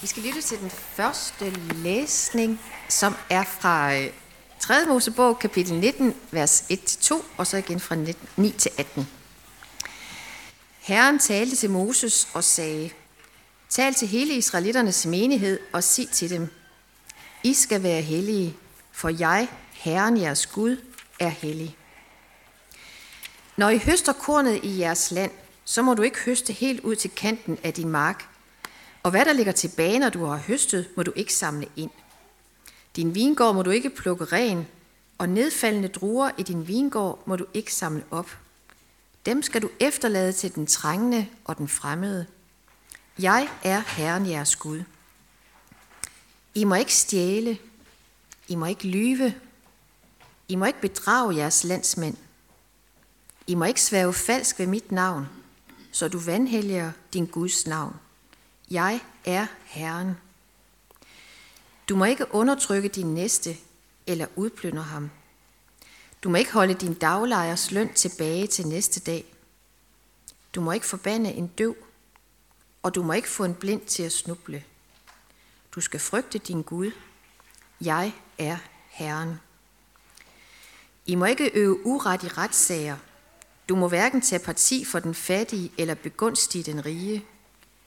Vi skal lytte til den første læsning, som er fra 3. Mosebog, kapitel 19, vers 1-2, og så igen fra 9-18. Herren talte til Moses og sagde: Tal til hele israelitternes menighed og sig til dem: I skal være hellige, for jeg, Herren jeres Gud, er hellig. Når I høster kornet i jeres land, så må du ikke høste helt ud til kanten af din mark. Og hvad der ligger tilbage, når du har høstet, må du ikke samle ind. Din vingård må du ikke plukke ren, og nedfaldende druer i din vingård må du ikke samle op. Dem skal du efterlade til den trængende og den fremmede. Jeg er Herren jeres Gud. I må ikke stjæle. I må ikke lyve. I må ikke bedrage jeres landsmænd. I må ikke sværge falsk ved mit navn, så du vanhelliger din Guds navn. Jeg er Herren. Du må ikke undertrykke din næste eller udplyndre ham. Du må ikke holde din daglejers løn tilbage til næste dag. Du må ikke forbande en døv, og du må ikke få en blind til at snuble. Du skal frygte din Gud. Jeg er Herren. I må ikke øve uret i retssager. Du må hverken tage parti for den fattige eller begunstige den rige.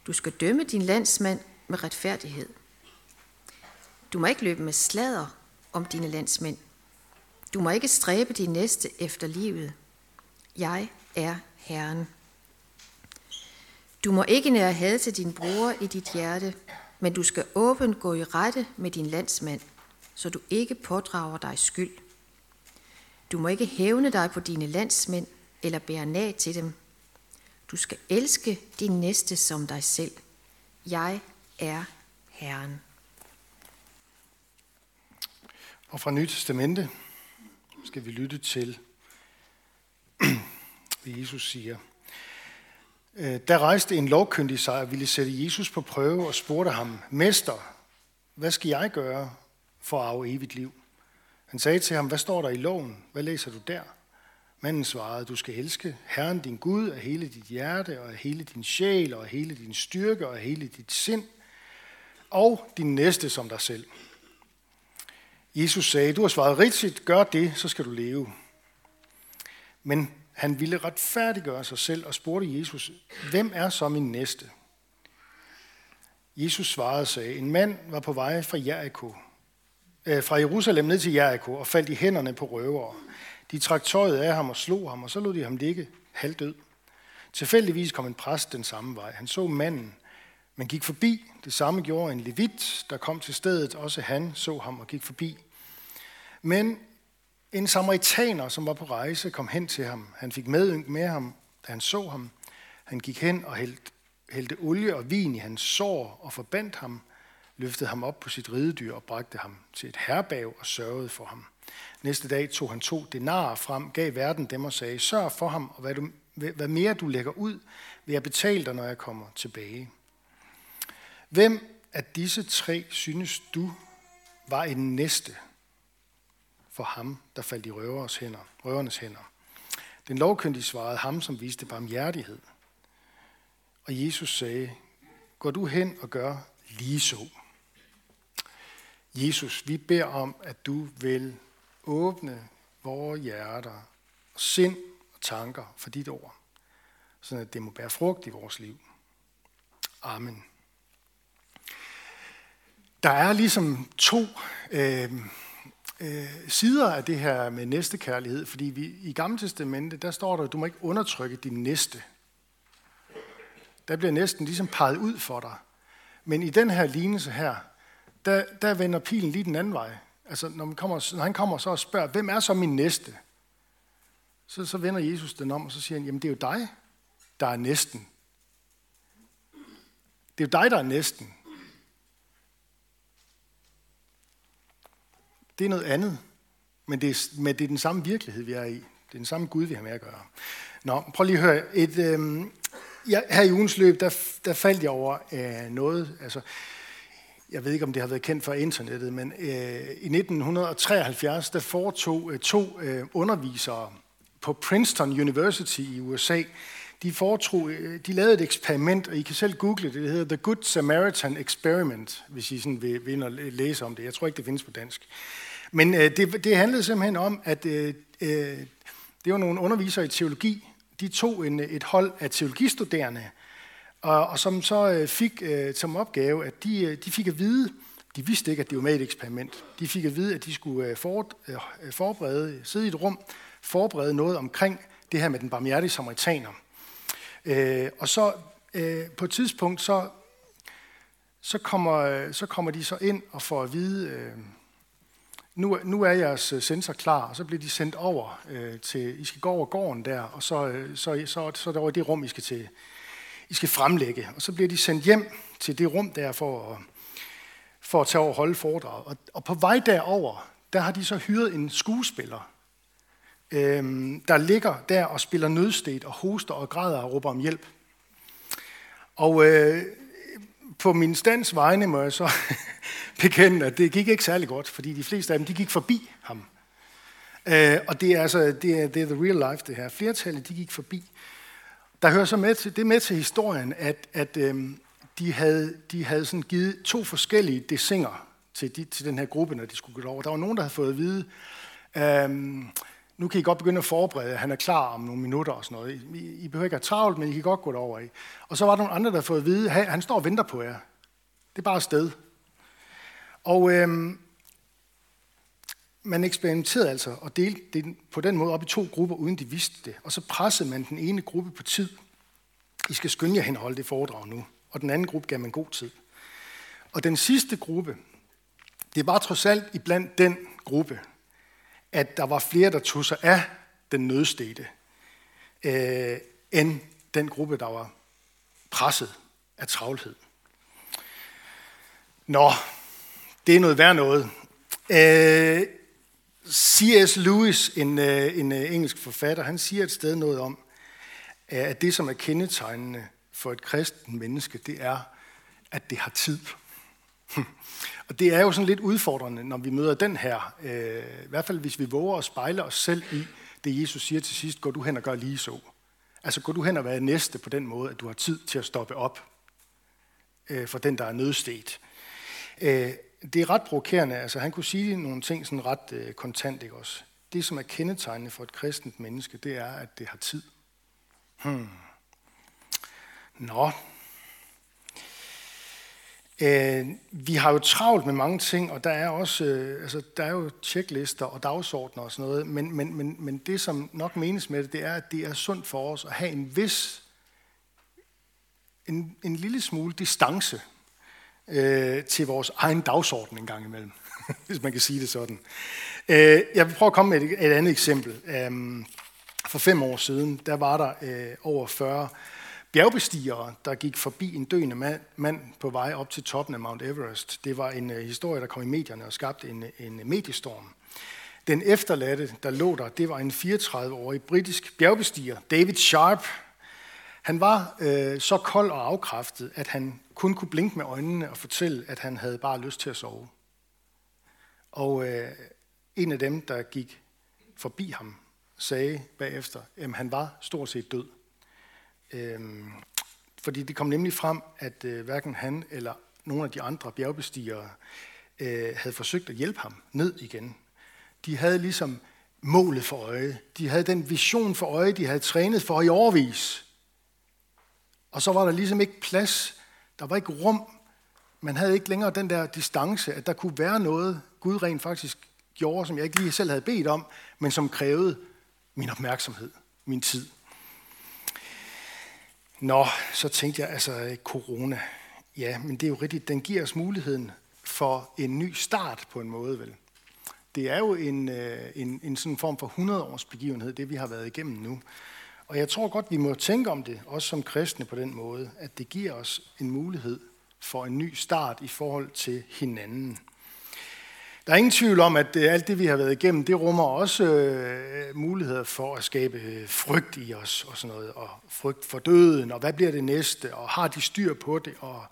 Du skal dømme din landsmand med retfærdighed. Du må ikke løbe med sladder om dine landsmænd. Du må ikke stræbe din næste efter livet. Jeg er Herren. Du må ikke nære had til din bror i dit hjerte, men du skal åbent gå i rette med din landsmand, så du ikke pådrager dig skyld. Du må ikke hævne dig på dine landsmænd eller bære nag til dem. Du skal elske din næste som dig selv. Jeg er Herren. Og fra Nye Testamente skal vi lytte til, hvad Jesus siger. Der rejste en lovkyndig sig og ville sætte Jesus på prøve og spurgte ham: Mester, hvad skal jeg gøre for at arve evigt liv? Han sagde til ham: Hvad står der i loven? Hvad læser du der? Manden svarede: Du skal elske Herren din Gud af hele dit hjerte og af hele din sjæl og af hele din styrke og af hele dit sind og din næste som dig selv. Jesus sagde: Du har svaret rigtigt, gør det, så skal du leve. Men han ville retfærdiggøre sig selv og spurgte Jesus: Hvem er så min næste? Jesus svarede og sagde: En mand var på vej fra Jerusalem ned til Jericho og faldt i hænderne på røvere. De trak tøjet af ham og slog ham, og så lod de ham ligge halvdød. Tilfældigvis kom en præst den samme vej. Han så manden, men gik forbi. Det samme gjorde en levit, der kom til stedet. Også han så ham og gik forbi. Men en samaritaner, som var på rejse, kom hen til ham. Han fik medynk med ham, da han så ham. Han gik hen og hældte olie og vin i hans sår og forbandt ham, løftede ham op på sit ridedyr og bragte ham til et herberg og sørgede for ham. Næste dag tog han 2 denarer frem, gav værten dem og sagde: Sørg for ham, og hvad mere du lægger ud, vil jeg betale dig, når jeg kommer tilbage. Hvem af disse 3 synes du var en næste for ham, der faldt i røvernes hænder? Den lovkyndige svarede: Ham, som viste barmhjertighed. Og Jesus sagde: Gå du hen og gør lige så. Jesus, vi beder om, at du vil åbne vores hjerter, sind og tanker for dit ord, sådan at det må bære frugt i vores liv. Amen. Der er ligesom 2 sider af det her med næstekærlighed, fordi i Gamle Testamente, der står der, at du må ikke undertrykke din næste. Der bliver næsten ligesom peget ud for dig. Men i den her lignelse her, der vender pilen lige den anden vej. Altså, når han kommer så og spørger, hvem er så min næste? Så vender Jesus den om, og så siger han: Jamen, det er jo dig, der er næsten. Det er jo dig, der er næsten. Det er noget andet, men det er den samme virkelighed, vi er i. Det er den samme Gud, vi har med at gøre. Nå, prøv lige at høre. Her i ugens løb, der faldt jeg over noget. Altså, jeg ved ikke, om det har været kendt for internettet, men i 1973, der foretog 2 undervisere på Princeton University i USA. de lavede et eksperiment, og I kan selv google det. Det hedder The Good Samaritan Experiment, hvis I sådan vil ind og læse om det. Jeg tror ikke, det findes på dansk. Men det handlede simpelthen om, at det var nogle undervisere i teologi. De tog et hold af teologistuderende, og som så fik som opgave, at de fik at vide, de vidste ikke, at det var med et eksperiment. De fik at vide, at de skulle sidde i et rum, forberede noget omkring det her med den barmhjertige samaritaner. Og så på et tidspunkt, så kommer de så ind og får at vide, nu er jeres sensor klar, og så bliver de sendt over til, I skal gå over gården der, og så er det over det rum, I skal fremlægge. Og så bliver de sendt hjem til det rum der for at tage over og holde foredrag. Og på vej derover, der har de så hyret en skuespiller, der ligger der og spiller nødsted og hoster og græder og råber om hjælp. Og på min stands vegne må jeg så bekende, at det gik ikke særlig godt, fordi de fleste af dem, de gik forbi ham. Og det er altså, det er the real life det her. Flertallet, de gik forbi. Der hører så med til, det med til historien, at de havde sådan givet 2 forskellige dessinger til den her gruppe, når de skulle gå over. Der var nogen, der havde fået at vide, nu kan I godt begynde at forberede, han er klar om nogle minutter og sådan noget. I behøver ikke have travlt, men I kan godt gå derover i. Og så var der nogle andre, der havde fået at vide, han står og venter på jer. Det er bare et sted. Og man eksperimenterede altså og delte det på den måde op i 2 grupper, uden de vidste det. Og så pressede man den ene gruppe på tid. I skal skynde jer hen og holde det foredrag nu. Og den anden gruppe gav man god tid. Og den sidste gruppe, det var trods alt iblandt den gruppe, at der var flere, der tog sig af den nødstedte, end den gruppe, der var presset af travlhed. Nå, det er noget værd noget. C.S. Lewis, en engelsk forfatter, han siger et sted noget om, at det, som er kendetegnende for et kristen menneske, det er, at det har tid. Og det er jo sådan lidt udfordrende, når vi møder den her. I hvert fald, hvis vi våger at spejle os selv i det, Jesus siger til sidst, går du hen og gør lige så. Altså, går du hen og være næste på den måde, at du har tid til at stoppe op for den, der er nødstedt. Det er ret provokerende. Altså, han kunne sige nogle ting sådan ret kontant, ikke også? Det, som er kendetegnende for et kristent menneske, det er, at det har tid. Nå. Vi har jo travlt med mange ting, og der er også, der er jo checklister og dagsordner og sådan noget, men det, som nok menes med det, er, at det er sundt for os at have en lille smule distance til vores egen dagsorden en gang imellem, hvis man kan sige det sådan. Jeg vil prøve at komme med et andet eksempel. For 5 år siden, der var der over 40 bjergbestigere, der gik forbi en døende mand på vej op til toppen af Mount Everest. Det var en historie, der kom i medierne og skabte en mediestorm. Den efterladte, der lå der, det var en 34-årig britisk bjergbestiger, David Sharpe. Han var så kold og afkræftet, at han kun kunne blinke med øjnene og fortælle, at han havde bare lyst til at sove. Og en af dem, der gik forbi ham, sagde bagefter, at han var stort set død. Fordi det kom nemlig frem, at hverken han eller nogle af de andre bjergbestigere havde forsøgt at hjælpe ham ned igen. De havde ligesom målet for øje. De havde den vision for øje, de havde trænet for i årevis. Og så var der ligesom ikke plads. Der var ikke rum. Man havde ikke længere den der distance, at der kunne være noget, Gud rent faktisk gjorde, som jeg ikke lige selv havde bedt om, men som krævede min opmærksomhed, min tid. Nå, så tænkte jeg, altså corona, ja, men det er jo rigtigt, den giver os muligheden for en ny start på en måde, vel? Det er jo en sådan form for 100-års begivenhed, det vi har været igennem nu. Og jeg tror godt, vi må tænke om det, også som kristne på den måde, at det giver os en mulighed for en ny start i forhold til hinanden. Der er ingen tvivl om, at alt det, vi har været igennem, det rummer også muligheder for at skabe frygt i os og sådan noget, og frygt for døden, og hvad bliver det næste, og har de styr på det, og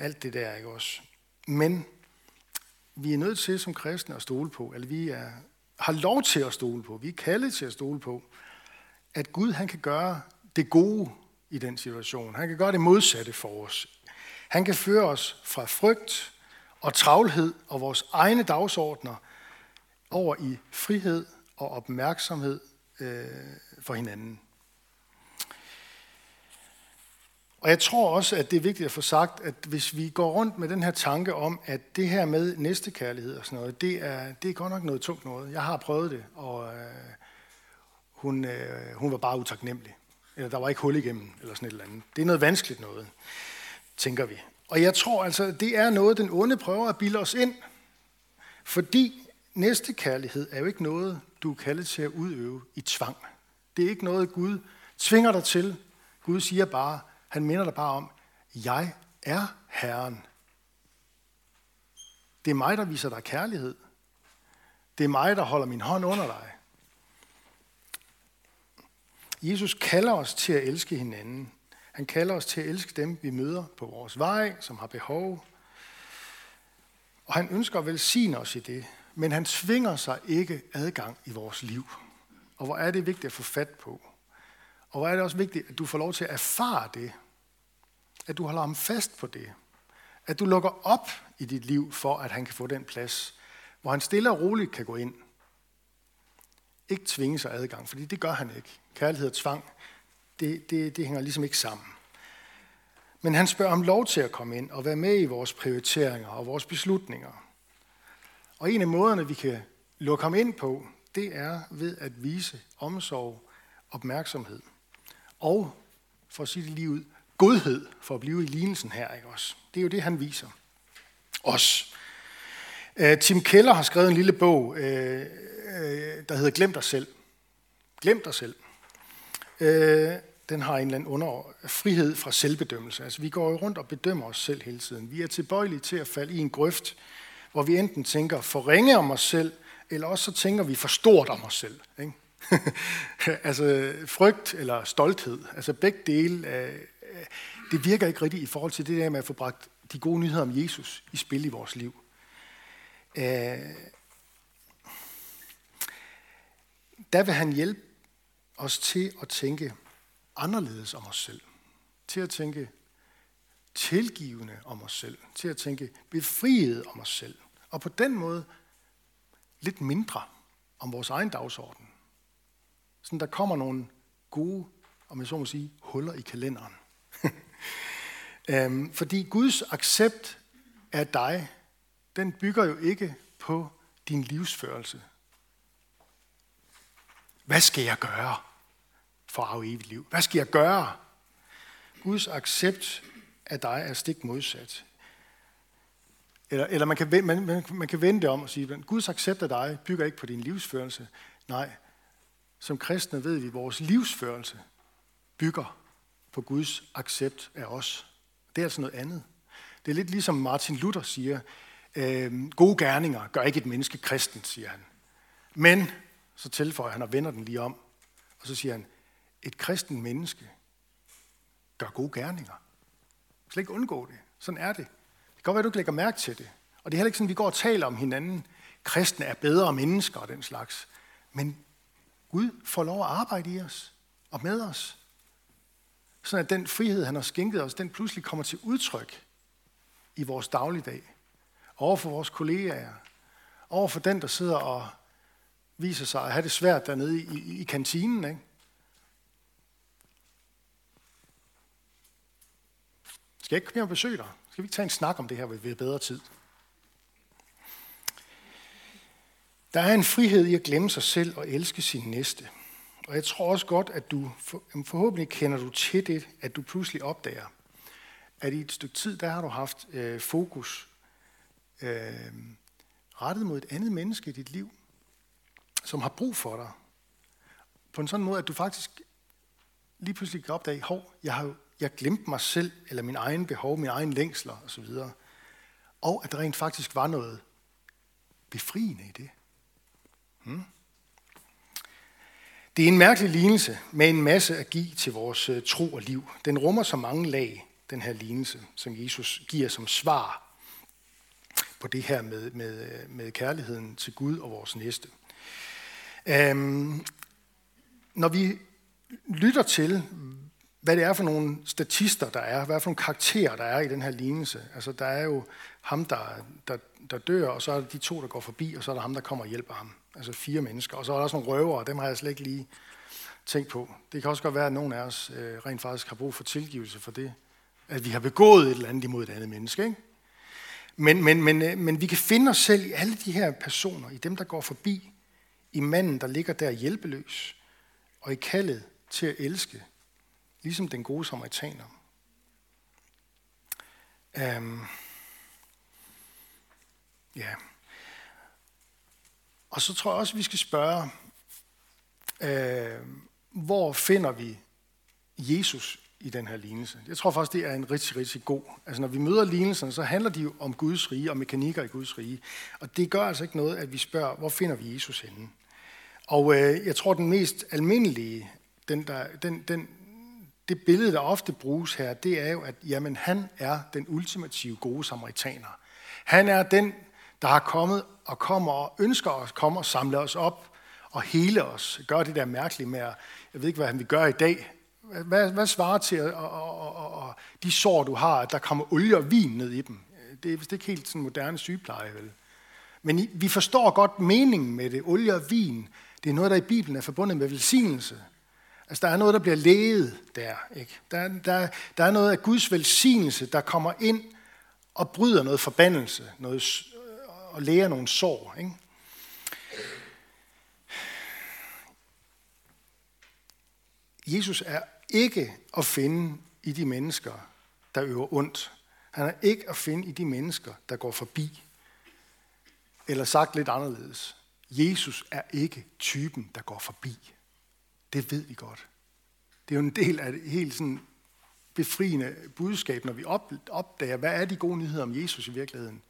alt det der, ikke også? Men vi er nødt til som kristne at stole på, eller har lov til at stole på, vi er kaldet til at stole på, at Gud han kan gøre det gode i den situation. Han kan gøre det modsatte for os. Han kan føre os fra frygt og travlhed og vores egne dagsordner over i frihed og opmærksomhed for hinanden. Og jeg tror også, at det er vigtigt at få sagt, at hvis vi går rundt med den her tanke om, at det her med næstekærlighed og sådan noget, det er godt nok noget tungt noget. Jeg har prøvet det, og hun var bare utaknemmelig. Eller der var ikke hul igennem, eller sådan et eller andet. Det er noget vanskeligt noget, tænker vi. Og jeg tror altså, det er noget, den onde prøver at bilde os ind. Fordi næstekærlighed er jo ikke noget, du er kaldet til at udøve i tvang. Det er ikke noget, Gud tvinger dig til. Gud siger bare, han minder dig bare om, jeg er Herren. Det er mig, der viser dig kærlighed. Det er mig, der holder min hånd under dig. Jesus kalder os til at elske hinanden. Han kalder os til at elske dem, vi møder på vores vej, som har behov. Og han ønsker at velsigne os i det, men han tvinger sig ikke adgang i vores liv. Og hvor er det vigtigt at få fat på? Og hvor er det også vigtigt, at du får lov til at erfare det. At du holder ham fast på det. At du lukker op i dit liv, for at han kan få den plads, hvor han stille og roligt kan gå ind. Ikke tvinge sig adgang, fordi det gør han ikke. Kærlighed og tvang, det hænger ligesom ikke sammen. Men han spørger om lov til at komme ind og være med i vores prioriteringer og vores beslutninger. Og en af måderne, vi kan lukke ham ind på, det er ved at vise omsorg, opmærksomhed og, for at sige det lige ud, godhed for at blive i lignelsen her, ikke også? Det er jo det, han viser os. Tim Keller har skrevet en lille bog, der hedder Glem dig selv. Glem dig selv. Den har en eller anden frihed fra selvbedømmelse. Altså, vi går rundt og bedømmer os selv hele tiden. Vi er tilbøjelige til at falde i en grøft, hvor vi enten tænker for ringe om os selv, eller også så tænker vi for stort om os selv, ikke? Altså frygt eller stolthed, altså begge dele, det virker ikke rigtigt i forhold til det der med at få bragt de gode nyheder om Jesus i spil i vores liv. Der vil han hjælpe os til at tænke anderledes om os selv, til at tænke tilgivende om os selv, til at tænke befriet om os selv, og på den måde lidt mindre om vores egen dagsorden. Sådan, der kommer nogle gode, om jeg så må sige, huller i kalenderen. Fordi Guds accept af dig, den bygger jo ikke på din livsførelse. Hvad skal jeg gøre for at have evigt liv? Hvad skal jeg gøre? Guds accept af dig er stik modsat. Eller man kan vende det om og sige, Guds accept af dig bygger ikke på din livsførelse. Nej. Som kristne ved vi, at vores livsførelse bygger på Guds accept af os. Det er altså noget andet. Det er lidt ligesom Martin Luther siger, gode gerninger gør ikke et menneske kristen, siger han. Men, så tilføjer han og vender den lige om, og så siger han, et kristen menneske gør gode gerninger. Du kan slet ikke undgå det. Sådan er det. Det kan godt være, at du ikke lægger mærke til det. Og det er heller ikke sådan, vi går og taler om hinanden. Kristne er bedre mennesker og den slags. Men Gud får lov at arbejde i os og med os, sådan at den frihed, han har skænket os, den pludselig kommer til udtryk i vores dagligdag, overfor vores kollegaer, overfor den, der sidder og viser sig at have det svært dernede i kantinen, ikke? Skal jeg ikke komme og besøge dig? Skal vi ikke tage en snak om det her ved bedre tid? Der er en frihed i at glemme sig selv og elske sin næste. Og jeg tror også godt, at du forhåbentlig kender du til det, at du pludselig opdager, at i et stykke tid, der har du haft fokus rettet mod et andet menneske i dit liv, som har brug for dig. På en sådan måde, at du faktisk lige pludselig kan opdage, hov, jeg glemte mig selv, eller min egen behov, min egen længsler osv. Og at der rent faktisk var noget befriende i det. Det er en mærkelig lignelse med en masse at give til vores tro og liv. Den rummer så mange lag, den her lignelse, som Jesus giver som svar på det her med kærligheden til Gud og vores næste. Når vi lytter til, hvad det er for nogle statister, der er, hvad for nogle karakterer, der er i den her lignelse. Altså, der er jo ham, der dør, og så er der de to, der går forbi, og så er der ham, der kommer og hjælper ham. Altså 4 mennesker. Og så er der også nogle røvere, og dem har jeg slet ikke lige tænkt på. Det kan også godt være, at nogen af os rent faktisk har brug for tilgivelse for det, at vi har begået et eller andet imod et andet menneske, ikke? Men vi kan finde os selv i alle de her personer, i dem, der går forbi, i manden, der ligger der hjælpeløs, og i kaldet til at elske, ligesom den gode samaritaner. Og så tror jeg også, vi skal spørge, hvor finder vi Jesus i den her lignelse? Jeg tror faktisk, det er en rigtig, rigtig god. Altså når vi møder lignelserne, så handler de jo om Guds rige og mekanikker i Guds rige. Og det gør altså ikke noget, at vi spørger, hvor finder vi Jesus henne? Og jeg tror, den mest almindelige, det billede, der ofte bruges her, det er jo, at jamen, han er den ultimative gode samaritaner. Han er den, der har kommet og kommer og ønsker at komme og samle os op og hele os. Gør det der mærkeligt med, jeg ved ikke, hvad han vil gøre i dag. Hvad svarer til de sår, du har, at der kommer olie og vin ned i dem? Det er vist ikke helt sådan moderne sygepleje, vel? Men vi forstår godt meningen med det. Olie og vin, det er noget, der i Bibelen er forbundet med velsignelse. Altså, der er noget, der bliver leget der, ikke? Der er noget af Guds velsignelse, der kommer ind og bryder noget forbandelse, noget, og læger nogle sår, ikke? Jesus er ikke at finde i de mennesker, der øver ondt. Han er ikke at finde i de mennesker, der går forbi. Eller sagt lidt anderledes. Jesus er ikke typen, der går forbi. Det ved vi godt. Det er jo en del af det helt sådan befriende budskab, når vi opdager, hvad er de gode nyheder om Jesus i virkeligheden.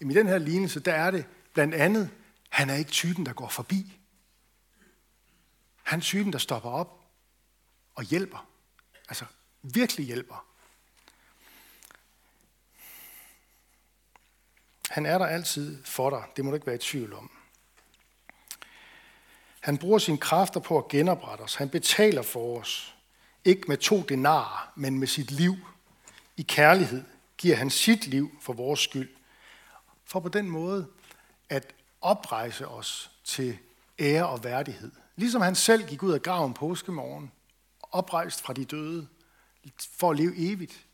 I den her lignelse, der er det blandt andet, han er ikke typen, der går forbi. Han er typen, der stopper op og hjælper. Altså virkelig hjælper. Han er der altid for dig. Det må du ikke være i tvivl om. Han bruger sine kræfter på at genoprette os. Han betaler for os. Ikke med 2 denarer, men med sit liv. I kærlighed giver han sit liv for vores skyld. For på den måde at oprejse os til ære og værdighed. Ligesom han selv gik ud af graven påskemorgen, oprejst fra de døde, for at leve evigt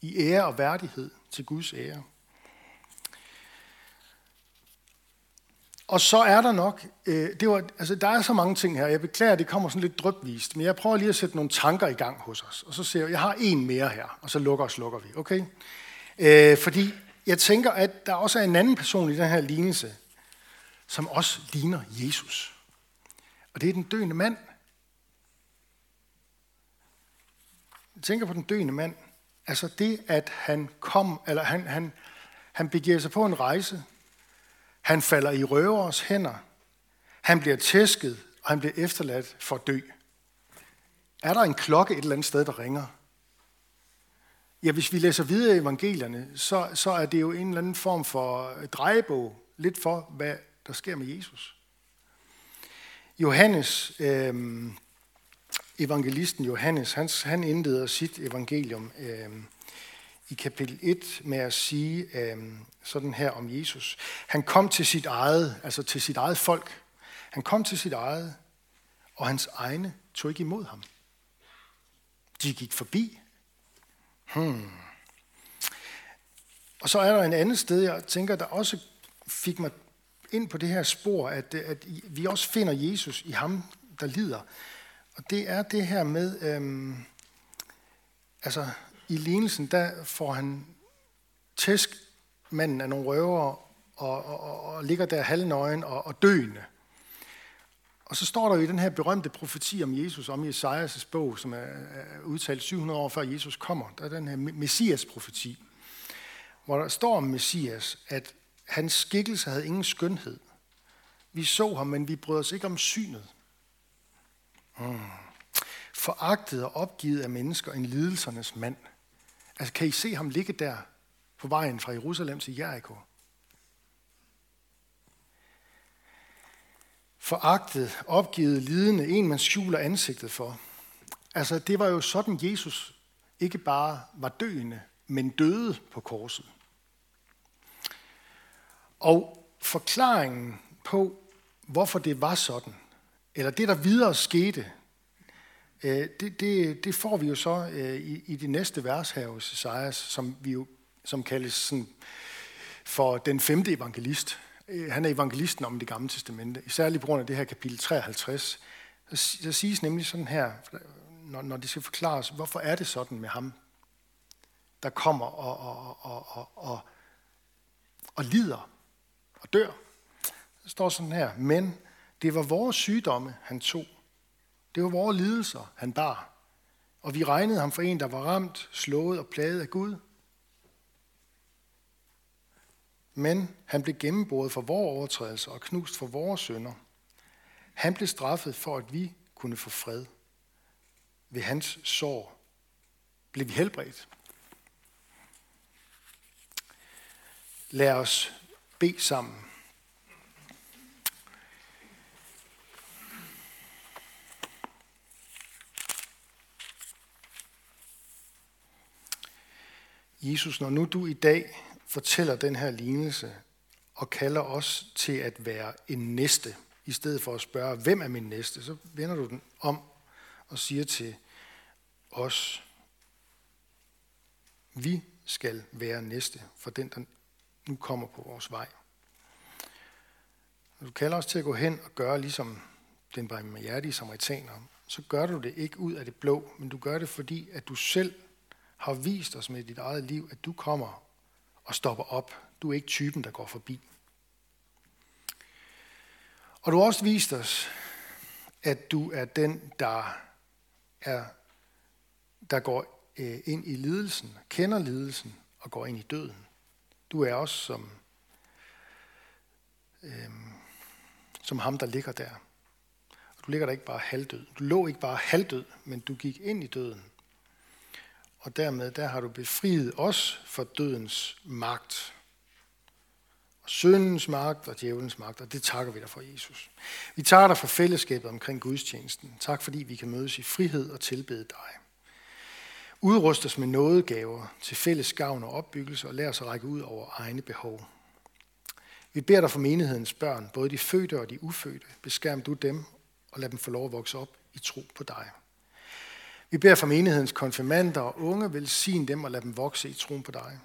i ære og værdighed til Guds ære. Og så er der nok, der er så mange ting her, jeg beklager, det kommer sådan lidt drypvist, men jeg prøver lige at sætte nogle tanker i gang hos os, og så ser jeg har 1 mere her, og så slukker vi, okay? Fordi jeg tænker, at der også er en anden person i den her lignelse, som også ligner Jesus. Og det er den døende mand. Jeg tænker på den døende mand. Altså det, at han kom, eller han begiver sig på en rejse. Han falder i røveres hænder. Han bliver tæsket, og han bliver efterladt for at dø. Er der en klokke et eller andet sted, der ringer? Ja, hvis vi læser videre i evangelierne, så er det jo en eller anden form for drejebog, lidt for, hvad der sker med Jesus. Evangelisten Johannes, han indleder sit evangelium i kapitel 1 med at sige sådan her om Jesus. Han kom til sit eget, altså til sit eget folk. Han kom til sit eget, og hans egne tog ikke imod ham. De gik forbi. Og så er der en anden sted, jeg tænker, der også fik mig ind på det her spor, at vi også finder Jesus i ham, der lider. Og det er det her med, i lignelsen, der får han tæsk manden af nogle røvere, og ligger der halvnøgen og døende. Og så står der jo i den her berømte profeti om Jesus, om Jesajas' bog, som er udtalt 700 år før Jesus kommer, der er den her Messias-profeti, hvor der står om Messias, at hans skikkelse havde ingen skønhed. Vi så ham, men vi brød os ikke om synet. Foragtet og opgivet af mennesker, en lidelsernes mand. Altså, kan I se ham ligge der på vejen fra Jerusalem til Jericho? Foragtet, opgivet, lidende, en man skjuler ansigtet for. Altså, det var jo sådan, Jesus ikke bare var døende, men døde på korset. Og forklaringen på, hvorfor det var sådan, eller det, der videre skete, det får vi jo så i det næste vers her hos Jesajas, som kaldes sådan for den femte evangelist. Han er evangelisten om Det Gamle Testamente, især lige på grund af det her kapitel 53. Der siges nemlig sådan her, når det skal forklares, hvorfor er det sådan med ham, der kommer og lider og dør. Der står sådan her, men det var vores sygdomme, han tog. Det var vores lidelser, han bar. Og vi regnede ham for en, der var ramt, slået og plaget af Gud. Men han blev gennemboret for vores overtrædelser og knust for vores synder. Han blev straffet for, at vi kunne få fred. Ved hans sår blev vi helbredt. Lad os bede sammen. Jesus, når nu du i dag fortæller den her lignelse og kalder os til at være en næste, i stedet for at spørge, hvem er min næste, så vender du den om og siger til os, vi skal være næste for den, der nu kommer på vores vej. Når du kalder os til at gå hen og gøre ligesom den barmhjertige samaritaner, så gør du det ikke ud af det blå, men du gør det, fordi at du selv har vist os med dit eget liv, at du kommer og stopper op. Du er ikke typen, der går forbi. Og du har også vist os, at du er den, der går ind i lidelsen, kender lidelsen og går ind i døden. Du er også som ham, der ligger der. Og du ligger der ikke bare halvdød. Du lå ikke bare halvdød, men du gik ind i døden. Og dermed, der har du befriet os fra dødens magt. Og syndens magt og djævelens magt, og det takker vi dig for, Jesus. Vi takker dig for fællesskabet omkring gudstjenesten. Tak, fordi vi kan mødes i frihed og tilbede dig. Udrust os med nådegaver til fælles gavn og opbyggelse, og lad os række ud over egne behov. Vi beder dig for menighedens børn, både de fødte og de ufødte. Beskærm du dem, og lad dem få lov at vokse op i tro på dig. Vi beder for menighedens konfirmander og unge, velsign dem og lad dem vokse i troen på dig.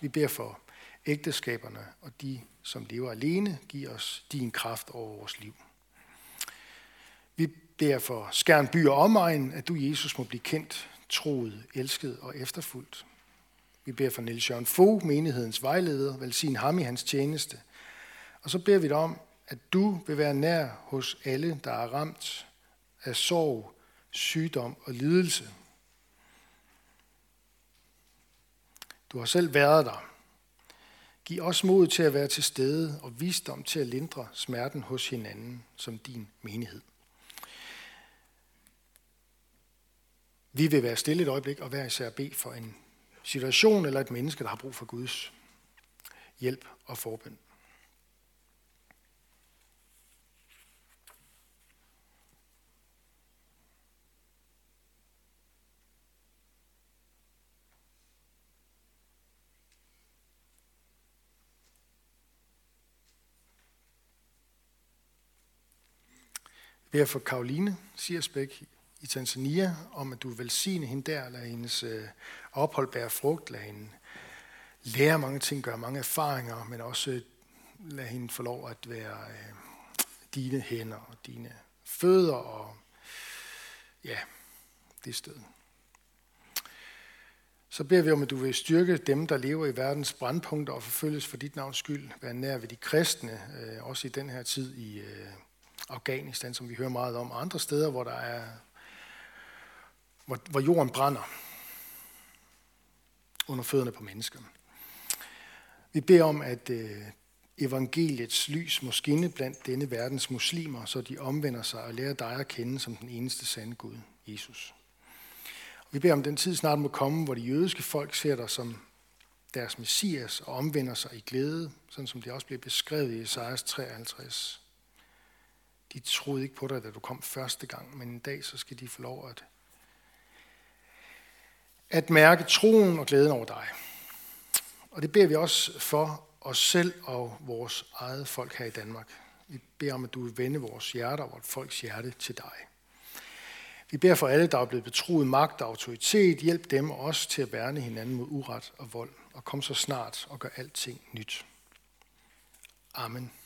Vi beder for ægteskaberne og de, som lever alene, giv os din kraft over vores liv. Vi beder for Skjern by og omegn, at du, Jesus, må blive kendt, troet, elsket og efterfulgt. Vi beder for Niels Jørgen Fogh, menighedens vejleder, velsign ham i hans tjeneste. Og så beder vi dig om, at du vil være nær hos alle, der er ramt af sorg, sygdom og lidelse. Du har selv været der. Giv os mod til at være til stede og visdom til at lindre smerten hos hinanden som din menighed. Vi vil være stille et øjeblik og hver især bede for en situation eller et menneske, der har brug for Guds hjælp og forbøn. Vi beder for Karoline Siersbæk i Tanzania, om at du velsigne hende der, lad hendes ophold bære frugt, lad hende lære mange ting, gøre mange erfaringer, men også lad hende få lov at være dine hænder og dine fødder og ja, det sted. Så beder vi om, at du vil styrke dem, der lever i verdens brandpunkter og forfølges for dit navns skyld, være nær ved de kristne, også i den her tid i Afghanistan, som vi hører meget om, og andre steder, hvor der er, hvor jorden brænder under fødderne på mennesker. Vi beder om, at evangeliets lys må skinne blandt denne verdens muslimer, så de omvender sig og lærer dig at kende som den eneste sande Gud, Jesus. Vi beder om, den tid snart må komme, hvor de jødiske folk ser dig som deres messias og omvender sig i glæde, sådan som det også bliver beskrevet i Jesajas 53. De troede ikke på dig, da du kom første gang, men en dag så skal de få lov at at mærke troen og glæden over dig. Og det beder vi også for os selv og vores eget folk her i Danmark. Vi beder om, at du vil vende vores hjerte og vores folks hjerte til dig. Vi beder for alle, der er blevet betroet magt og autoritet. Hjælp dem og os til at værne hinanden mod uret og vold. Og kom så snart og gør alting nyt. Amen.